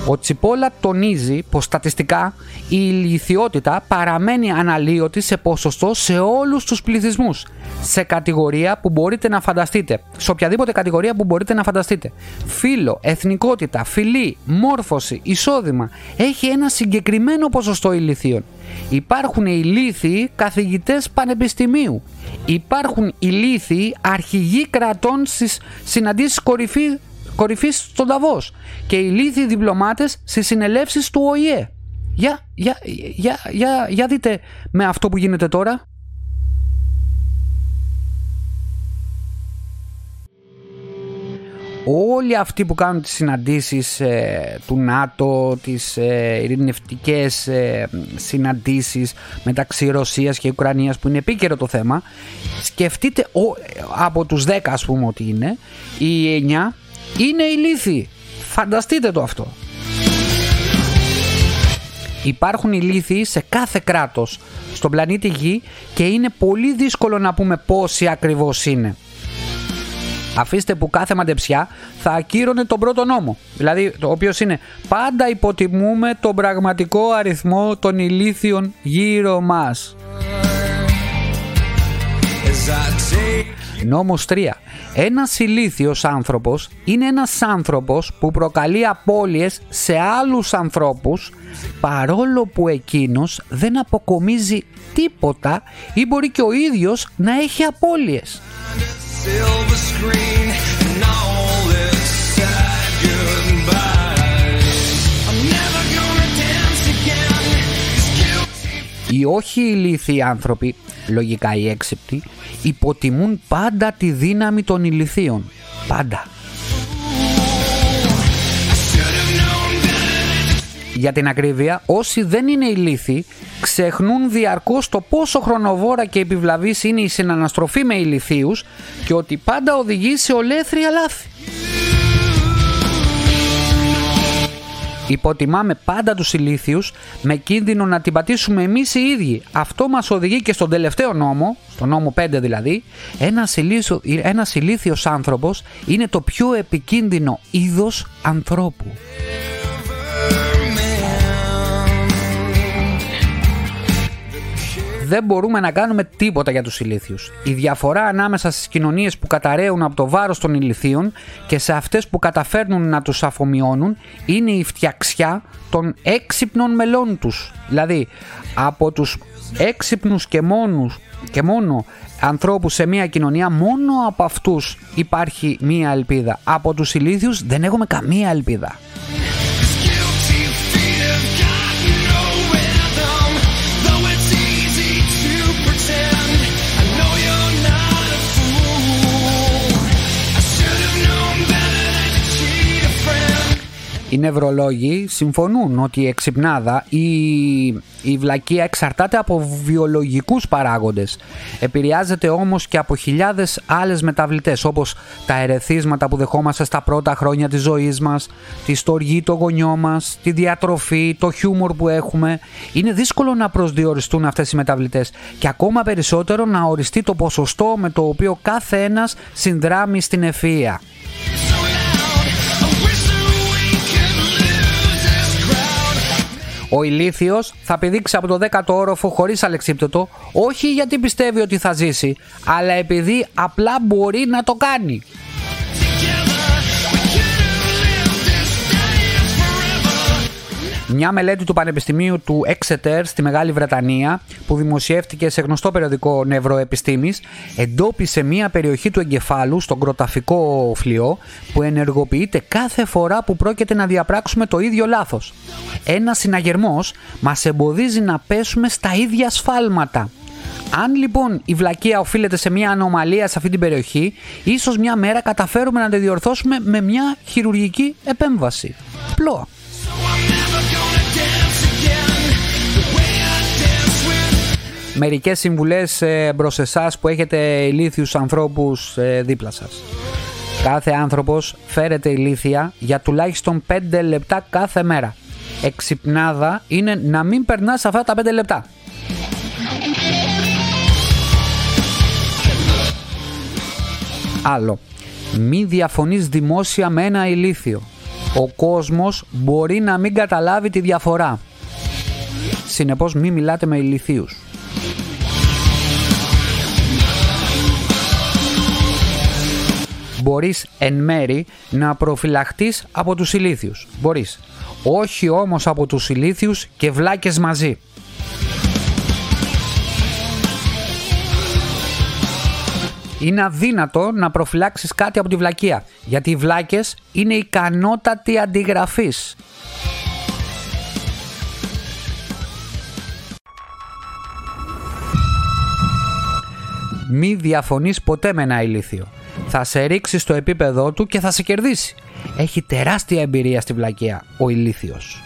Ο Τσιπόλα τονίζει πως στατιστικά η ηλιθιότητα παραμένει αναλύωτη σε ποσοστό σε όλους τους πληθυσμούς, σε κατηγορία που μπορείτε να φανταστείτε, σε οποιαδήποτε κατηγορία που μπορείτε να φανταστείτε. Φύλο, εθνικότητα, φυλή, μόρφωση, εισόδημα, έχει ένα συγκεκριμένο ποσοστό ηλιθίων. Υπάρχουν ηλίθιοι καθηγητές πανεπιστημίου. Υπάρχουν ηλίθιοι αρχηγοί κρατών στις συναντήσεις κορυφής, κορυφής στον Νταβός και ηλίθιοι διπλωμάτες στις συνελεύσεις του Ο Υ Ε. Για, για, για, για, για δείτε με αυτό που γίνεται τώρα. Όλοι αυτοί που κάνουν τις συναντήσεις ε, του ΝΑΤΟ, τις ε, ειρηνευτικές ε, συναντήσεις μεταξύ Ρωσίας και Ουκρανίας, που είναι επίκαιρο το θέμα, σκεφτείτε ο, από τους δέκα ας πούμε ότι είναι, οι εννιά είναι ηλίθιοι. Φανταστείτε το αυτό. Υπάρχουν ηλίθιοι σε κάθε κράτος στον πλανήτη Γη και είναι πολύ δύσκολο να πούμε πόσοι ακριβώς είναι. Αφήστε που κάθε μαντεψιά θα ακύρωνε τον πρώτο νόμο, δηλαδή ο οποίος είναι πάντα υποτιμούμε τον πραγματικό αριθμό των ηλίθιων γύρω μας. Νόμος τρία. Ένας ηλίθιος άνθρωπος είναι ένας άνθρωπος που προκαλεί απώλειες σε άλλους ανθρώπους, παρόλο που εκείνος δεν αποκομίζει τίποτα ή μπορεί και ο ίδιος να έχει απώλειες. Οι όχι ηλίθιοι άνθρωποι, λογικά οι έξυπτοι, υποτιμούν πάντα τη δύναμη των ηλιθίων. Πάντα. Για την ακρίβεια, όσοι δεν είναι ηλίθιοι ξεχνούν διαρκώς το πόσο χρονοβόρα και επιβλαβής είναι η συναναστροφή με ηλιθίους και ότι πάντα οδηγεί σε ολέθρια λάθη. Υποτιμάμε πάντα τους ηλίθιους με κίνδυνο να την πατήσουμε εμείς οι ίδιοι. Αυτό μας οδηγεί και στον τελευταίο νόμο, στον νόμο πέντε δηλαδή. Ένας, ηλίθιο, ένας ηλίθιος άνθρωπος είναι το πιο επικίνδυνο είδος ανθρώπου. Δεν μπορούμε να κάνουμε τίποτα για τους ηλίθιους. Η διαφορά ανάμεσα στις κοινωνίες που καταραίουν από το βάρος των ηλιθίων και σε αυτές που καταφέρνουν να τους αφομοιώνουν είναι η φτιαξιά των έξυπνων μελών τους. Δηλαδή, από τους έξυπνους και, μόνους, και μόνο ανθρώπους σε μια κοινωνία, μόνο από αυτούς υπάρχει μια ελπίδα. Από τους ηλίθιους δεν έχουμε καμία ελπίδα. Οι νευρολόγοι συμφωνούν ότι η εξυπνάδα ή η βλακεία εξαρτάται από βιολογικούς παράγοντες. Επηρεάζεται όμως και από χιλιάδες άλλες μεταβλητές, όπως τα ερεθίσματα που δεχόμαστε στα πρώτα χρόνια της ζωής μας, τη στοργή των γονιών μας, τη διατροφή, το χιούμορ που έχουμε. Είναι δύσκολο να προσδιοριστούν αυτές οι μεταβλητές και ακόμα περισσότερο να οριστεί το ποσοστό με το οποίο κάθε ένας συνδράμει στην ευφυΐα. Ο ηλίθιος θα πηδήξει από το δέκατο όροφο χωρίς αλεξίπτωτο, όχι γιατί πιστεύει ότι θα ζήσει, αλλά επειδή απλά μπορεί να το κάνει. Μια μελέτη του Πανεπιστημίου του Εξετέρ στη Μεγάλη Βρετανία, που δημοσιεύτηκε σε γνωστό περιοδικό νευροεπιστήμης, εντόπισε μια περιοχή του εγκεφάλου στον κροταφικό φλοιό που ενεργοποιείται κάθε φορά που πρόκειται να διαπράξουμε το ίδιο λάθος. Ένας συναγερμός μας εμποδίζει να πέσουμε στα ίδια σφάλματα. Αν λοιπόν η βλακεία οφείλεται σε μια ανομαλία σε αυτή την περιοχή, ίσως μια μέρα καταφέρουμε να τη διορθώσουμε με μια χειρουργική επέμβαση. Απλό. Μερικές συμβουλές ε, προς εσάς που έχετε ηλίθιους ανθρώπους ε, δίπλα σας. Κάθε άνθρωπος φέρεται ηλίθια για τουλάχιστον πέντε λεπτά κάθε μέρα. Εξυπνάδα είναι να μην περνάς αυτά τα πέντε λεπτά. Άλλο. Μη διαφωνείς δημόσια με ένα ηλίθιο. Ο κόσμος μπορεί να μην καταλάβει τη διαφορά. Συνεπώς μη μιλάτε με ηλίθιους. Μπορείς εν μέρη να προφυλαχτείς από τους ηλίθιους. Μπορείς. Όχι όμως από τους ηλίθιους και βλάκες μαζί. Είναι αδύνατο να προφυλάξεις κάτι από τη βλακεία, γιατί οι βλάκες είναι ικανότατοι αντιγραφής. Μη διαφωνείς ποτέ με ένα ηλίθιο. Θα σε ρίξει στο επίπεδό του και θα σε κερδίσει. Έχει τεράστια εμπειρία στη βλακεία ο ηλίθιος.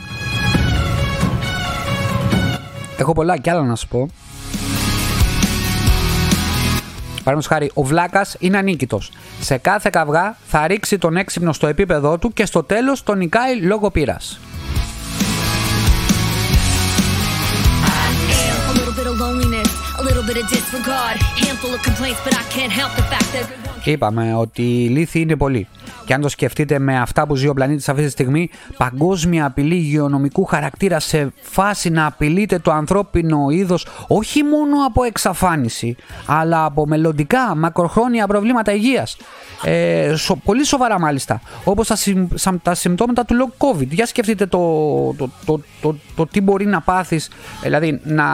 Έχω πολλά κι άλλα να σου πω, Παραδείγματος χάρη, ο βλάκας είναι ανίκητος. Σε κάθε καυγά θα ρίξει τον έξυπνο στο επίπεδό του και στο τέλος τον νικάει λόγω πείρας. Είπαμε ότι οι λύθοι είναι πολλοί. Και αν το σκεφτείτε με αυτά που ζει ο πλανήτης αυτή τη στιγμή, παγκόσμια απειλή υγειονομικού χαρακτήρα σε φάση να απειλείται το ανθρώπινο είδος όχι μόνο από εξαφάνιση, αλλά από μελλοντικά μακροχρόνια προβλήματα υγείας. Ε, σο, πολύ σοβαρά μάλιστα. Όπως τα, συμ, τα συμπτώματα του long COVID. Για σκεφτείτε το, το, το, το, το, το τι μπορεί να πάθεις, δηλαδή να,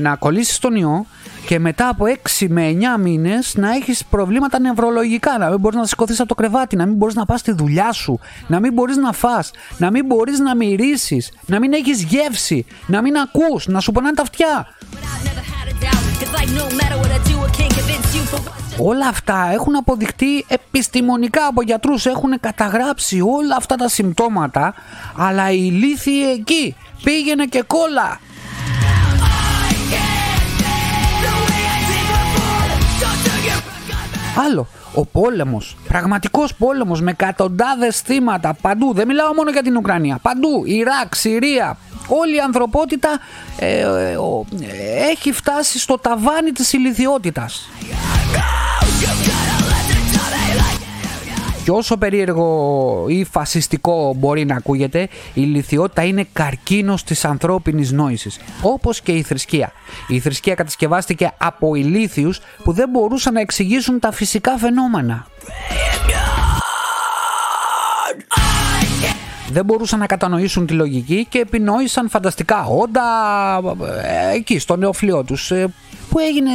να κολλήσεις τον ιό και μετά από έξι με εννιά μήνες να έχεις προβλήματα νευρολογικά, να μην μπορείς να σηκωθείς από το κρεβάτι, να μην μπορείς να πας στη δουλειά σου, να μην μπορείς να φας, να μην μπορείς να μυρίσεις, να μην έχεις γεύση, να μην ακούς, να σου πονάνε τα αυτιά. Όλα αυτά έχουν αποδειχτεί επιστημονικά από γιατρούς, έχουν καταγράψει όλα αυτά τα συμπτώματα, αλλά η λύθη εκεί πήγαινε και κόλλα. Άλλο, ο πόλεμος, πραγματικός πόλεμος με εκατοντάδες θύματα παντού, δεν μιλάω μόνο για την Ουκρανία, παντού, Ιράκ, Συρία, όλη η ανθρωπότητα ε, ε, ε, έχει φτάσει στο ταβάνι της ηλιθιότητας. Και όσο περίεργο ή φασιστικό μπορεί να ακούγεται, η ηλιθιότητα είναι καρκίνος της ανθρώπινης νόησης, όπως και η θρησκεία. Η θρησκεία κατασκευάστηκε από ηλίθιους που δεν μπορούσαν να εξηγήσουν τα φυσικά φαινόμενα. Δεν μπορούσαν να κατανοήσουν τη λογική και επινόησαν φανταστικά όντα εκεί στο νεοφλοιό τους, που έγινε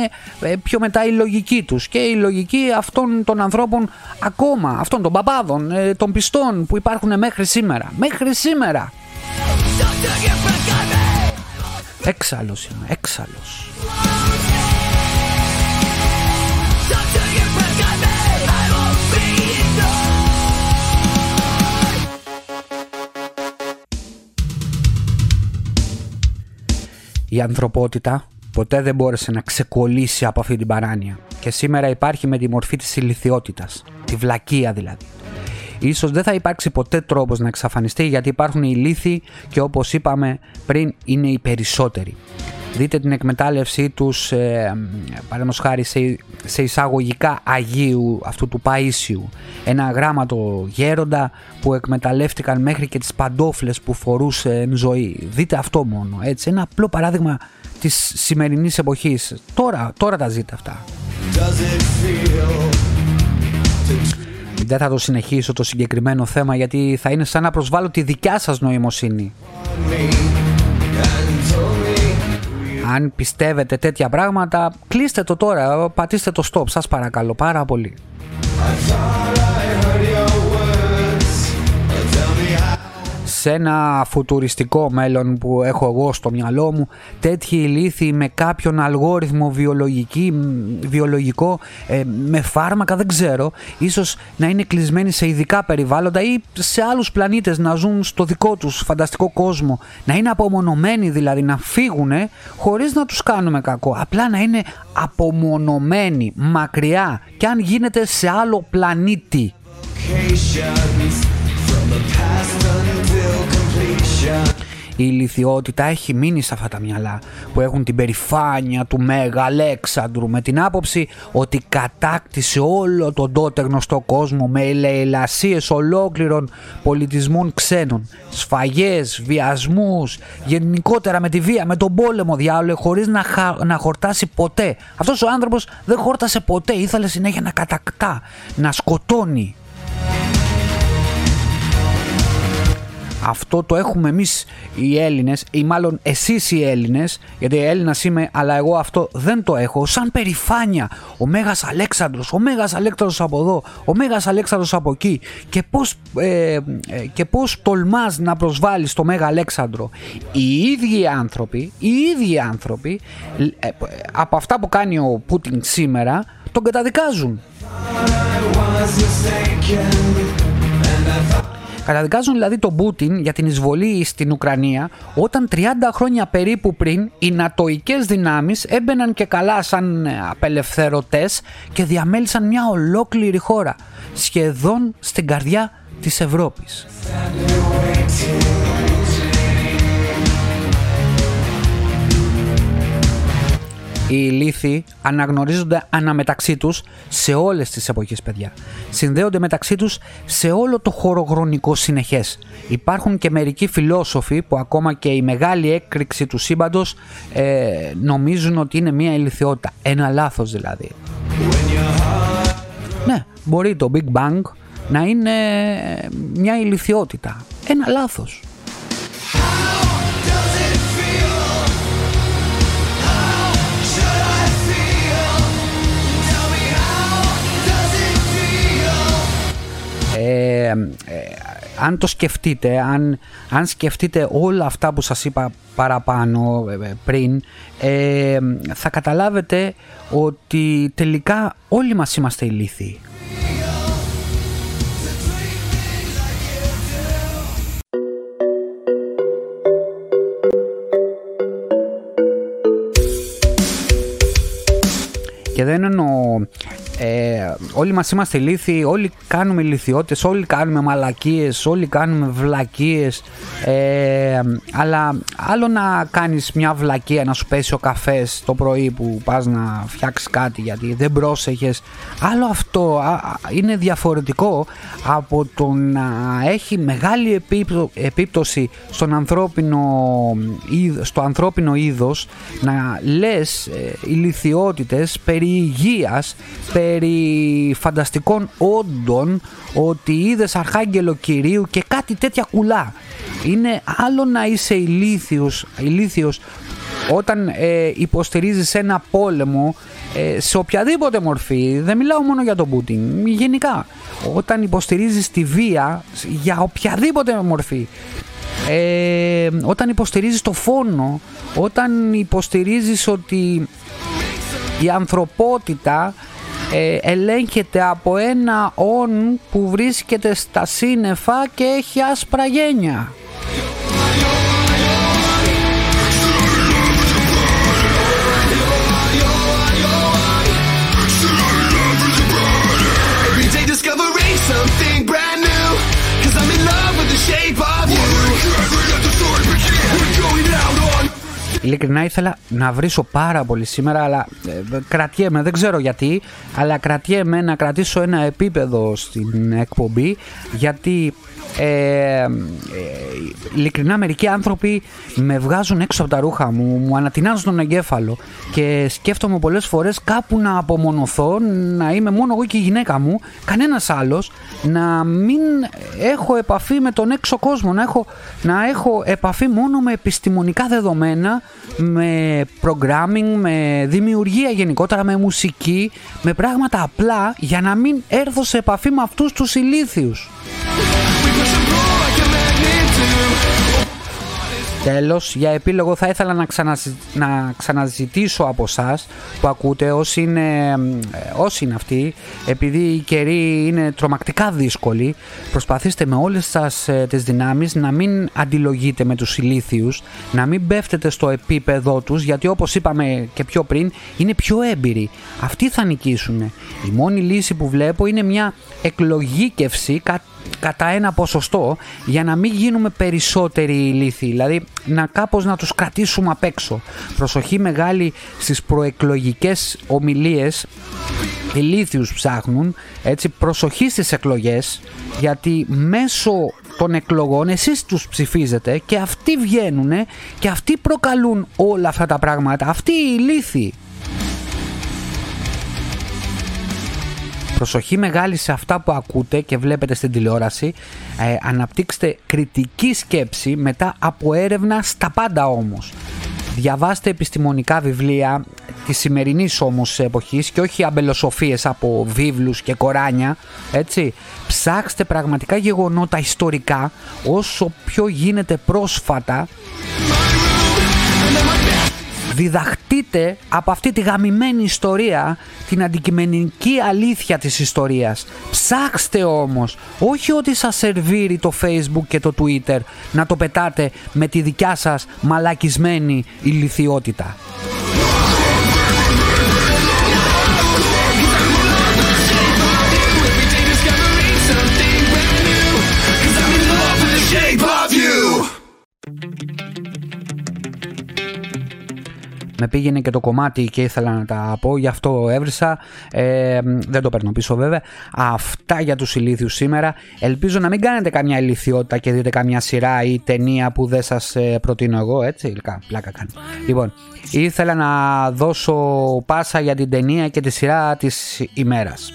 πιο μετά η λογική τους και η λογική αυτών των ανθρώπων ακόμα, αυτών των παπάδων, των πιστών που υπάρχουν μέχρι σήμερα. Μέχρι σήμερα. Έξαλλος είμαι, έξαλλος. Η ανθρωπότητα ποτέ δεν μπόρεσε να ξεκολλήσει από αυτή την παράνοια και σήμερα υπάρχει με τη μορφή της ηλιθιότητας, τη βλακεία δηλαδή. Ίσως δεν θα υπάρξει ποτέ τρόπος να εξαφανιστεί, γιατί υπάρχουν οι ηλίθιοι και όπως είπαμε πριν είναι οι περισσότεροι. Δείτε την εκμετάλλευσή τους, ε, παραδείγματος χάρη σε, σε εισαγωγικά Αγίου, αυτού του Παΐσιου. Ένα γράμματο γέροντα που εκμεταλλεύτηκαν μέχρι και τις παντόφλες που φορούσε εν ζωή. Δείτε αυτό μόνο, έτσι, ένα απλό παράδειγμα της σημερινής εποχής. Τώρα, τώρα τα ζείτε αυτά. Δεν θα το συνεχίσω το συγκεκριμένο θέμα, γιατί θα είναι σαν να προσβάλλω τη δικιά σας νοημοσύνη. Αν πιστεύετε τέτοια πράγματα, κλείστε το τώρα, πατήστε το stop, σας παρακαλώ πάρα πολύ. Σε ένα φουτουριστικό μέλλον που έχω εγώ στο μυαλό μου, τέτοιοι ηλίθιοι με κάποιον αλγόριθμο βιολογική, βιολογικό, ε, με φάρμακα δεν ξέρω, ίσως να είναι κλεισμένοι σε ειδικά περιβάλλοντα ή σε άλλους πλανήτες, να ζουν στο δικό τους φανταστικό κόσμο, να είναι απομονωμένοι δηλαδή, να φύγουνε χωρίς να τους κάνουμε κακό, απλά να είναι απομονωμένοι, μακριά και αν γίνεται σε άλλο πλανήτη. Η ηλιθιότητα έχει μείνει σε αυτά τα μυαλά που έχουν την περηφάνεια του Μέγα Αλέξανδρου, με την άποψη ότι κατάκτησε όλο τον τότε γνωστό κόσμο με ελεηλασίες ολόκληρων πολιτισμών ξένων, σφαγές, βιασμούς, γενικότερα με τη βία, με τον πόλεμο διάολο, χωρίς να, χα... να χορτάσει ποτέ. Αυτός ο άνθρωπος δεν χόρτασε ποτέ, ήθελε συνέχεια να κατακτά, να σκοτώνει. Αυτό το έχουμε εμείς οι Έλληνες, ή μάλλον εσείς οι Έλληνες, γιατί Έλληνας είμαι, αλλά εγώ αυτό δεν το έχω, σαν περηφάνεια. Ο Μέγας Αλέξανδρος, ο Μέγας Αλέξανδρος από εδώ, ο Μέγας Αλέξανδρος από εκεί. Και πώς, ε, και πώς τολμάς να προσβάλλεις το Μέγα Αλέξανδρο. Οι ίδιοι άνθρωποι, οι ίδιοι άνθρωποι, ε, από αυτά που κάνει ο Πούτιν σήμερα, τον καταδικάζουν. Καταδικάζουν δηλαδή τον Πούτιν για την εισβολή στην Ουκρανία, όταν τριάντα χρόνια περίπου πριν οι νατοικές δυνάμεις έμπαιναν και καλά σαν απελευθερωτές και διαμέλυσαν μια ολόκληρη χώρα, σχεδόν στην καρδιά της Ευρώπης. Οι λύθοι αναγνωρίζονται αναμεταξύ τους σε όλες τις εποχές, παιδιά. Συνδέονται μεταξύ τους σε όλο το χωροχρονικό συνεχές. Υπάρχουν και μερικοί φιλόσοφοι που ακόμα και η μεγάλη έκρηξη του σύμπαντος ε, νομίζουν ότι είναι μια ηλιθιότητα. Ένα λάθος δηλαδή. Ναι, μπορεί το Big Bang να είναι μια ηλιθιότητα. Ένα λάθος. Ε, ε, αν το σκεφτείτε, αν, αν σκεφτείτε όλα αυτά που σας είπα παραπάνω ε, πριν, ε, θα καταλάβετε ότι τελικά όλοι μας είμαστε ηλίθιοι. Και δεν εννοώ ε, όλοι μας είμαστε ηλίθιοι, όλοι κάνουμε ηλιθιότητες, όλοι κάνουμε μαλακίες, όλοι κάνουμε βλακίες, ε, αλλά άλλο να κάνεις μια βλακία, να σου πέσει ο καφές το πρωί που πας να φτιάξεις κάτι γιατί δεν πρόσεχες, άλλο αυτό α, είναι διαφορετικό από το να έχει μεγάλη επίπτω, επίπτωση στον ανθρώπινο, στο ανθρώπινο είδος, να λες ε, ηλιθιότητες περί υγείας, περί φανταστικών όντων, ότι είδες αρχάγγελο Κυρίου και κάτι τέτοια κουλά. Είναι άλλο να είσαι ηλίθιος, ηλίθιος όταν ε, υποστηρίζεις ένα πόλεμο ε, σε οποιαδήποτε μορφή, δεν μιλάω μόνο για τον Πούτιν, γενικά όταν υποστηρίζεις τη βία για οποιαδήποτε μορφή, ε, όταν υποστηρίζεις το φόνο, όταν υποστηρίζεις ότι η ανθρωπότητα ε, ελέγχεται από ένα όν που βρίσκεται στα σύννεφα και έχει άσπρα γένια. Ειλικρινά ήθελα να βρίσω πάρα πολύ σήμερα, αλλά ε, κρατιέμαι, δεν ξέρω γιατί, αλλά κρατιέμαι να κρατήσω ένα επίπεδο στην εκπομπή, γιατί ε, ε, ειλικρινά μερικοί άνθρωποι με βγάζουν έξω από τα ρούχα μου, μου ανατινάζουν τον εγκέφαλο και σκέφτομαι πολλές φορές κάπου να απομονωθώ, να είμαι μόνο εγώ και η γυναίκα μου, κανένας άλλος, να μην έχω επαφή με τον έξω κόσμο, να έχω, να έχω επαφή μόνο με επιστημονικά δεδομένα, με programming, με δημιουργία γενικότερα, με μουσική, με πράγματα απλά, για να μην έρθω σε επαφή με αυτούς τους ηλίθιους. Τέλος, για επίλογο θα ήθελα να, ξαναζη... να ξαναζητήσω από εσάς που ακούτε, όσοι είναι, όσοι είναι αυτοί, επειδή οι καιροί είναι τρομακτικά δύσκολοι, προσπαθήστε με όλες σας ε, τις δυνάμεις να μην αντιλογείτε με τους ηλίθιους, να μην πέφτετε στο επίπεδό τους, γιατί όπως είπαμε και πιο πριν, είναι πιο έμπειροι. Αυτοί θα νικήσουν. Η μόνη λύση που βλέπω είναι μια εκλογήκευση κα... κατά ένα ποσοστό, για να μην γίνουμε περισσότεροι ηλίθιοι. Δηλαδή να κάπως να τους κρατήσουμε απ' έξω. Προσοχή μεγάλη στις προεκλογικές ομιλίες. Ηλίθιους ψάχνουν, έτσι, προσοχή στις εκλογές, γιατί μέσω των εκλογών εσείς τους ψηφίζετε και αυτοί βγαίνουν και αυτοί προκαλούν όλα αυτά τα πράγματα. Αυτοί οι ηλίθιοι. Προσοχή μεγάλη σε αυτά που ακούτε και βλέπετε στην τηλεόραση. Ε, αναπτύξτε κριτική σκέψη μετά από έρευνα στα πάντα όμως. Διαβάστε επιστημονικά βιβλία της σημερινής όμως εποχής και όχι αμπελοσοφίες από βίβλους και κοράνια, έτσι. Ψάξτε πραγματικά γεγονότα ιστορικά όσο πιο γίνεται πρόσφατα. Διδαχτείτε είτε από αυτή τη γαμημένη ιστορία την αντικειμενική αλήθεια της ιστορίας. Ψάξτε όμως, όχι ότι σας σερβίρει το Facebook και το Twitter να το πετάτε με τη δικιά σας μαλακισμένη ηλιθιότητα. Με πήγαινε και το κομμάτι και ήθελα να τα πω, γι' αυτό έβρισα, ε, δεν το παίρνω πίσω βέβαια. Αυτά για τους ηλίθιους σήμερα. Ελπίζω να μην κάνετε καμιά ηλιθιότητα και δείτε καμιά σειρά ή ταινία που δεν σας προτείνω εγώ, έτσι, υλικά, πλάκα κάνω. Λοιπόν, ήθελα να δώσω πάσα για την ταινία και τη σειρά της ημέρας.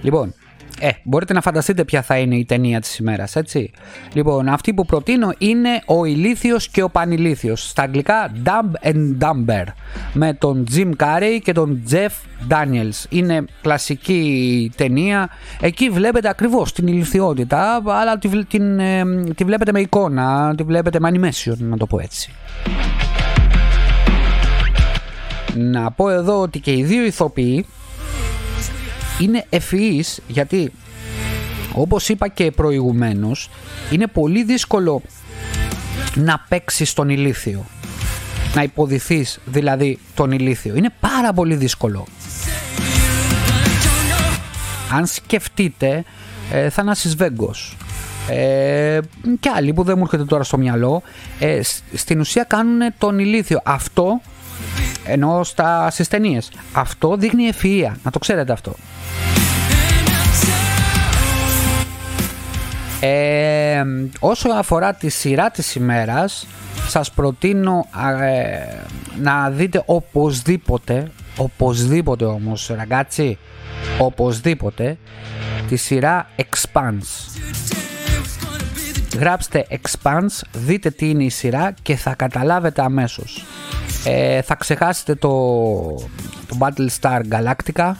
Λοιπόν, Ε, μπορείτε να φανταστείτε ποια θα είναι η ταινία της ημέρας, έτσι. Λοιπόν, αυτή που προτείνω είναι «Ο ηλίθιος και ο πανηλίθιος», στα αγγλικά «Dumb and Dumber», με τον Jim Carrey και τον Jeff Daniels. Είναι κλασική ταινία, εκεί βλέπετε ακριβώς την ηλιθιότητα, αλλά τη, την, ε, τη βλέπετε με εικόνα, τη βλέπετε με animation, να το πω έτσι. Να πω εδώ ότι και οι δύο ηθοποιοί είναι ευφυείς, γιατί όπως είπα και προηγουμένως, είναι πολύ δύσκολο να παίξεις τον ηλίθιο, να υποδηθείς δηλαδή τον ηλίθιο. Είναι πάρα πολύ δύσκολο. Αν σκεφτείτε ε, Θανάσης Βέγκος ε, και άλλοι που δεν μου έρχεται τώρα στο μυαλό, ε, στην ουσία κάνουν τον ηλίθιο. Αυτό ενώ στα στις ταινίες. Αυτό δείχνει ευφυΐα, να το ξέρετε αυτό. Ε, όσο αφορά τη σειρά της ημέρας, σας προτείνω ε, να δείτε οπωσδήποτε, οπωσδήποτε όμως ραγκάτσι, οπωσδήποτε τη σειρά Expanse. Γράψτε Expanse, δείτε τι είναι η σειρά και θα καταλάβετε αμέσως. Ε, θα ξεχάσετε το, το Battlestar Galactica,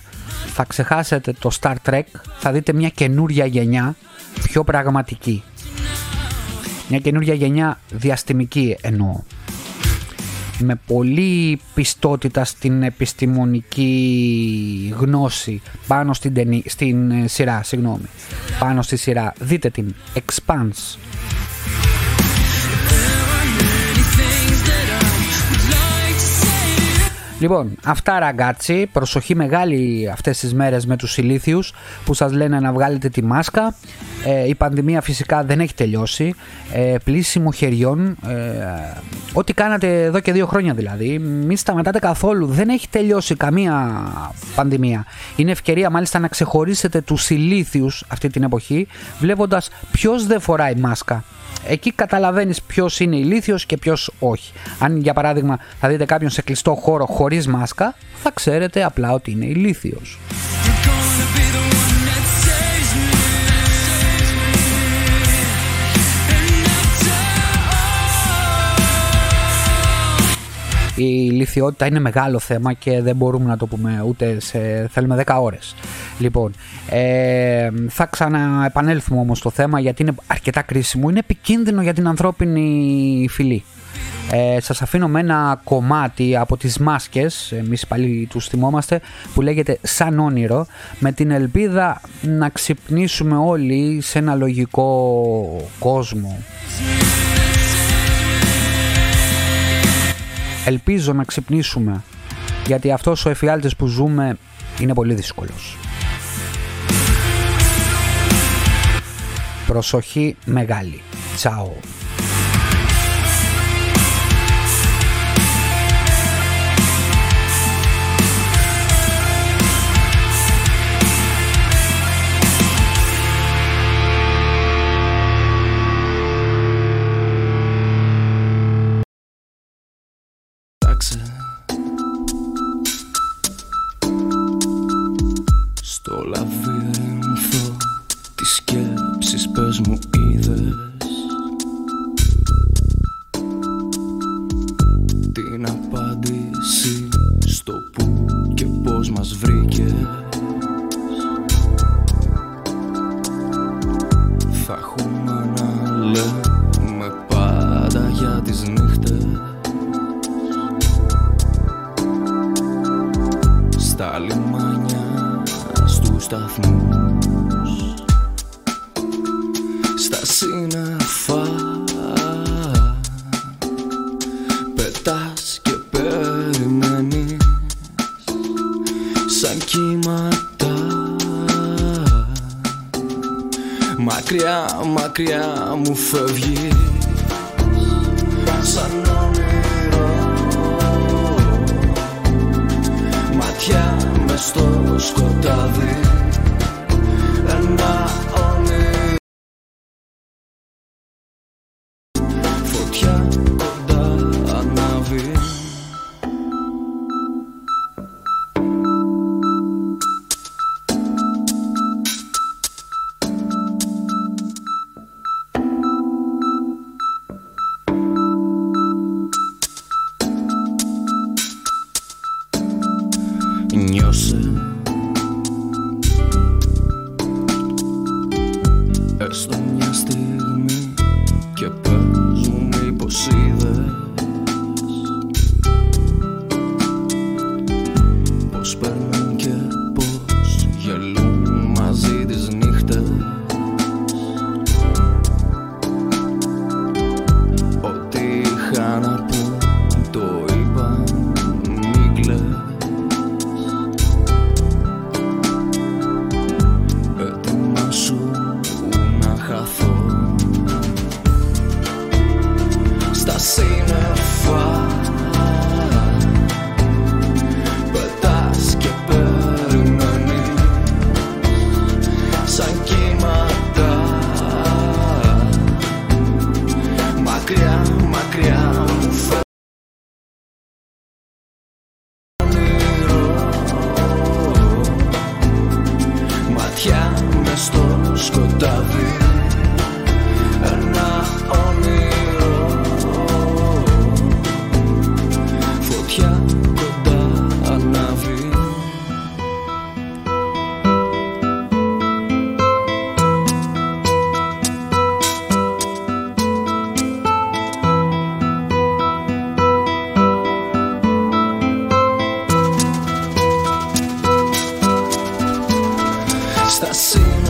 θα ξεχάσετε το Star Trek, θα δείτε μια καινούρια γενιά, πιο πραγματική. Μια καινούρια γενιά διαστημική εννοώ. Με πολλή πιστότητα στην επιστημονική γνώση πάνω στην, ταινί, στην σειρά, συγγνώμη, πάνω στη σειρά. Δείτε την Expanse. Λοιπόν, αυτά ραγκάτσι, προσοχή μεγάλη αυτές τις μέρες με τους ηλίθιους που σας λένε να βγάλετε τη μάσκα. Ε, η πανδημία φυσικά δεν έχει τελειώσει, ε, πλύσιμο χεριών, ε, ό,τι κάνατε εδώ και δύο χρόνια δηλαδή, μην σταματάτε καθόλου, δεν έχει τελειώσει καμία πανδημία. Είναι ευκαιρία μάλιστα να ξεχωρίσετε τους ηλίθιους αυτή την εποχή, βλέποντας ποιος δεν φοράει μάσκα. Εκεί καταλαβαίνεις ποιος είναι ηλίθιος και ποιος όχι. Αν για παράδειγμα θα δείτε κάποιον σε κλειστό χώρο χωρίς μάσκα, θα ξέρετε απλά ότι είναι ηλίθιος. Η ηλιθιότητα είναι μεγάλο θέμα και δεν μπορούμε να το πούμε ούτε σε, θέλουμε δέκα ώρες. Λοιπόν, ε, θα ξαναεπανέλθουμε όμως στο θέμα γιατί είναι αρκετά κρίσιμο. Είναι επικίνδυνο για την ανθρώπινη φυλή. Ε, σας αφήνω με ένα κομμάτι από τις μάσκες, εμείς πάλι τους θυμόμαστε, που λέγεται «Σαν όνειρο», με την ελπίδα να ξυπνήσουμε όλοι σε ένα λογικό κόσμο. Ελπίζω να ξυπνήσουμε, γιατί αυτός ο εφιάλτης που ζούμε είναι πολύ δύσκολος. Προσοχή μεγάλη. Τσάου. Στο λαβύρινθο της σκέψης πες μου είδες την απάντηση στο που και πώς μας βρήκες. Θα έχουμε να λέμε σταθμούς, στα σύννεφα πετάς και περιμένεις σαν κύματα. Μακριά, μακριά μου φεύγεις σαν όνειρο, ματιά μες στο σκοτάδι, ένα όνειρο. Φωτιά κοντά ανάβει. Στα σύννεφα